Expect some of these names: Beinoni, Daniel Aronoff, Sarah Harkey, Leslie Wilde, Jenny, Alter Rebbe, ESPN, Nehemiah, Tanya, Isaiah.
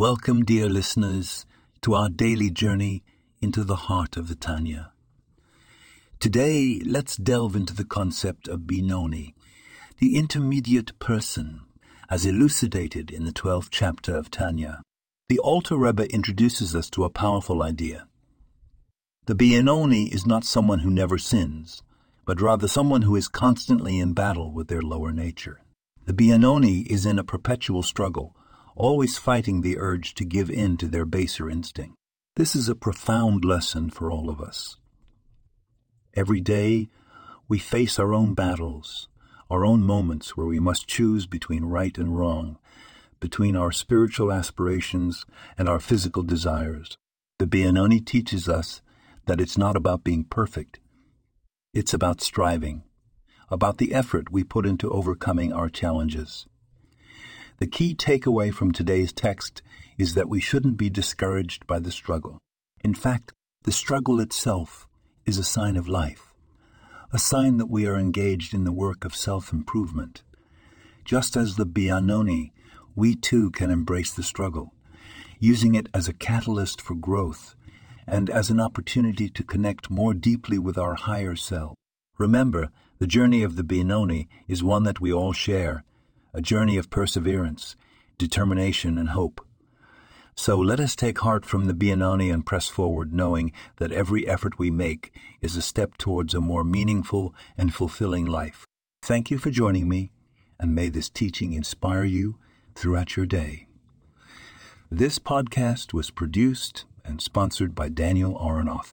Welcome, dear listeners, to our daily journey into the heart of the Tanya. Today, let's delve into the concept of Beinoni, the intermediate person, as elucidated in the 12th chapter of Tanya. The Alter Rebbe introduces us to a powerful idea. The Beinoni is not someone who never sins, but rather someone who is constantly in battle with their lower nature. The Beinoni is in a perpetual struggle, always fighting the urge to give in to their baser instinct. This is a profound lesson for all of us. Every day, we face our own battles, our own moments where we must choose between right and wrong, between our spiritual aspirations and our physical desires. The Beinoni teaches us that it's not about being perfect. It's about striving, about the effort we put into overcoming our challenges. The key takeaway from today's text is that we shouldn't be discouraged by the struggle. In fact, the struggle itself is a sign of life, a sign that we are engaged in the work of self-improvement. Just as the Beinoni, we too can embrace the struggle, using it as a catalyst for growth and as an opportunity to connect more deeply with our higher self. Remember, the journey of the Beinoni is one that we all share, a journey of perseverance, determination, and hope. So let us take heart from the Beinoni and press forward, knowing that every effort we make is a step towards a more meaningful and fulfilling life. Thank you for joining me, and may this teaching inspire you throughout your day. This podcast was produced and sponsored by Daniel Aronoff.